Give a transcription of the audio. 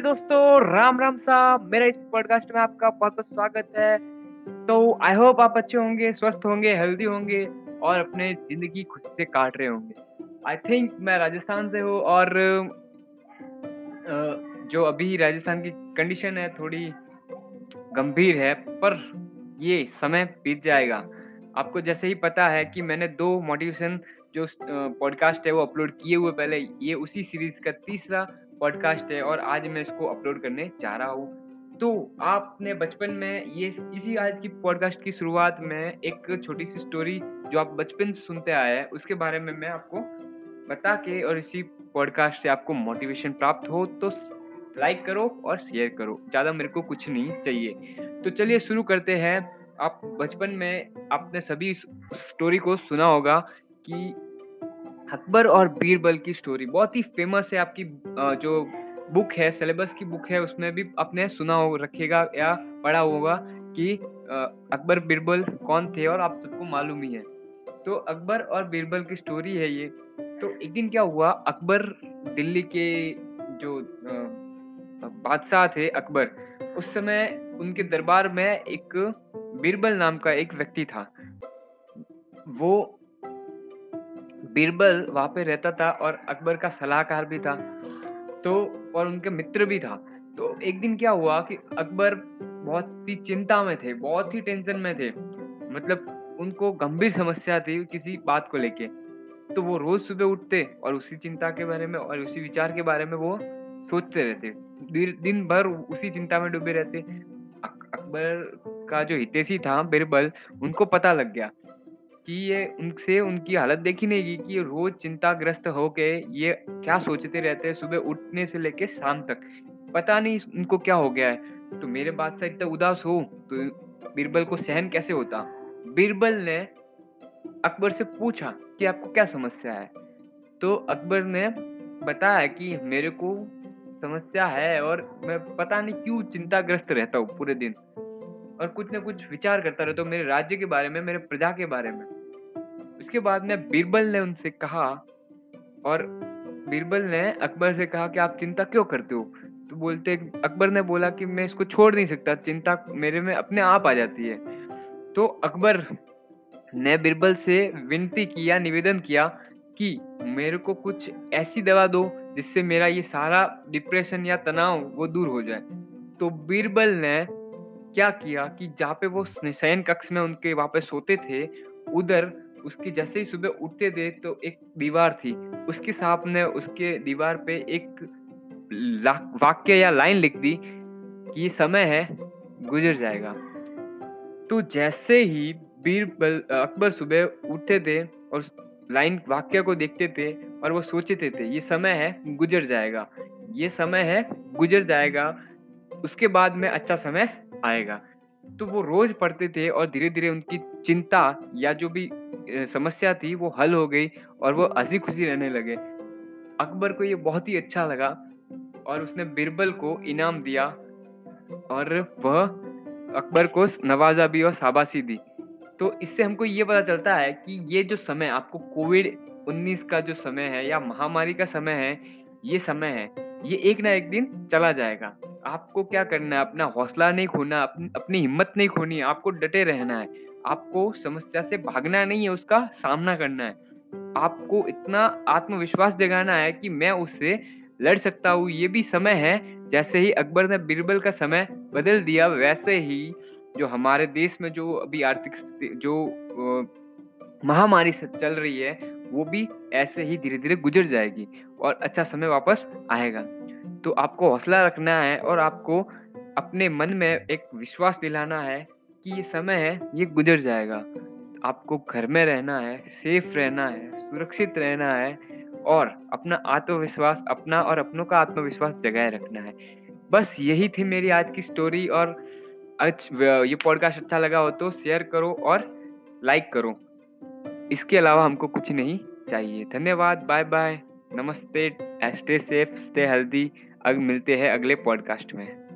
नमस्ते दोस्तों, राम राम साहब। मेरा इस पॉडकास्ट में आपका बहुत बहुत स्वागत है। तो आई होप आप अच्छे होंगे, स्वस्थ होंगे, हेल्दी होंगे और अपने ज़िंदगी खुशी से काट रहे होंगे। आई थिंक मैं राजस्थान से हूँ और जो अभी राजस्थान की कंडीशन है थोड़ी गंभीर है, पर ये समय बीत जाएगा। आपको जैसे ही पता है कि मैंने 2 मोटिवेशन जो पॉडकास्ट है वो अपलोड किए हुए पहले, ये उसी सीरीज़ का 3रा पॉडकास्ट है और आज मैं इसको अपलोड करने जा रहा हूँ। तो आपने बचपन में ये इसी आज की पॉडकास्ट की शुरुआत में एक छोटी सी स्टोरी जो आप बचपन से सुनते आए हैं उसके बारे में मैं आपको बता के और इसी पॉडकास्ट से आपको मोटिवेशन प्राप्त हो तो लाइक करो और शेयर करो। ज़्यादा मेरे को कुछ नहीं चाहिए। तो चलिए शुरू करते हैं। आप बचपन में आपने सभी स्टोरी को सुना होगा कि अकबर और बीरबल की स्टोरी बहुत ही फेमस है। आपकी जो बुक है, सिलेबस की बुक है, उसमें भी आपने सुना हो रखेगा या पढ़ा होगा कि अकबर बीरबल कौन थे और आप सबको मालूम ही है। तो अकबर और बीरबल की स्टोरी है ये। तो एक दिन क्या हुआ, अकबर दिल्ली के जो बादशाह थे अकबर, उस समय उनके दरबार में एक बीरबल नाम का एक व्यक्ति था। वो बीरबल वहाँ पे रहता था और अकबर का सलाहकार भी था तो और उनके मित्र भी था। तो एक दिन क्या हुआ कि अकबर बहुत ही चिंता में थे, बहुत ही टेंशन में थे, मतलब उनको गंभीर समस्या थी किसी बात को लेके। तो वो रोज सुबह उठते और उसी चिंता के बारे में और उसी विचार के बारे में वो सोचते रहते, दिन भर उसी चिंता में डूबे रहते। अकबर का जो हितैषी था बीरबल, उनको पता लग गया कि ये उनसे उनकी हालत देखी नहीं गई कि ये रोज चिंताग्रस्त होके ये क्या सोचते रहते हैं सुबह उठने से लेके शाम तक, पता नहीं उनको क्या हो गया है। तो मेरे बादशाह इतना उदास हो तो बीरबल को सहन कैसे होता। बीरबल ने अकबर से पूछा कि आपको क्या समस्या है। तो अकबर ने बताया कि मेरे को समस्या है और मैं पता नहीं क्यों चिंताग्रस्त रहता हूँ पूरे दिन और कुछ ना कुछ विचार करता रहता हूँ मेरे राज्य के बारे में, मेरे प्रजा के बारे में। उसके बाद में बीरबल ने उनसे कहा और बीरबल ने अकबर से कहा कि आप चिंता क्यों करते हो। तो बोलते अकबर ने बोला कि मैं इसको छोड़ नहीं सकता, चिंता मेरे में अपने आप आ जाती है। तो अकबर ने बीरबल से विनती किया, निवेदन किया कि मेरे को कुछ ऐसी दवा दो जिससे मेरा ये सारा डिप्रेशन या तनाव वो दूर हो जाए। तो बीरबल ने क्या किया कि जहाँ पे वो शयन कक्ष में उनके वहाँ पे सोते थे, उधर उसकी जैसे ही सुबह उठते थे तो एक दीवार थी, उसके सामने उसके दीवार पे एक वाक्य या लाइन लिख दी कि ये समय है, गुजर जाएगा। तो जैसे ही बीरबल अकबर सुबह उठते थे और लाइन वाक्य को देखते थे और वो सोचते थे ये समय है, गुजर जाएगा, ये समय है, गुजर जाएगा, उसके बाद में अच्छा समय आएगा। तो वो रोज पढ़ते थे और धीरे धीरे उनकी चिंता या जो भी समस्या थी वो हल हो गई और वो हंसी खुशी रहने लगे। अकबर को ये बहुत ही अच्छा लगा और उसने बीरबल को इनाम दिया और वह अकबर को नवाजा भी और शाबाशी दी। तो इससे हमको ये पता चलता है कि ये जो समय आपको कोविड-19 का जो समय है या महामारी का समय है, ये समय है, ये एक ना एक दिन चला जाएगा। आपको क्या करना है, अपना हौसला नहीं खोना, अपनी हिम्मत नहीं खोनी, आपको डटे रहना है, आपको समस्या से भागना नहीं है, उसका सामना करना है। आपको इतना आत्मविश्वास जगाना है कि मैं उससे लड़ सकता हूँ, ये भी समय है। जैसे ही अकबर ने बीरबल का समय बदल दिया, वैसे ही जो हमारे देश में जो अभी आर्थिक जो महामारी चल रही है वो भी ऐसे ही धीरे धीरे गुजर जाएगी और अच्छा समय वापस आएगा। तो आपको हौसला रखना है और आपको अपने मन में एक विश्वास दिलाना है कि ये समय है, ये गुजर जाएगा। आपको घर में रहना है, सेफ रहना है, सुरक्षित रहना है और अपना आत्मविश्वास, अपना और अपनों का आत्मविश्वास जगाए रखना है। बस यही थी मेरी आज की स्टोरी। और ये पॉडकास्ट अच्छा लगा हो तो शेयर करो और लाइक करो, इसके अलावा हमको कुछ नहीं चाहिए। धन्यवाद, बाय बाय, नमस्ते, स्टे सेफ, स्टे हेल्दी। अब मिलते हैं अगले पॉडकास्ट में।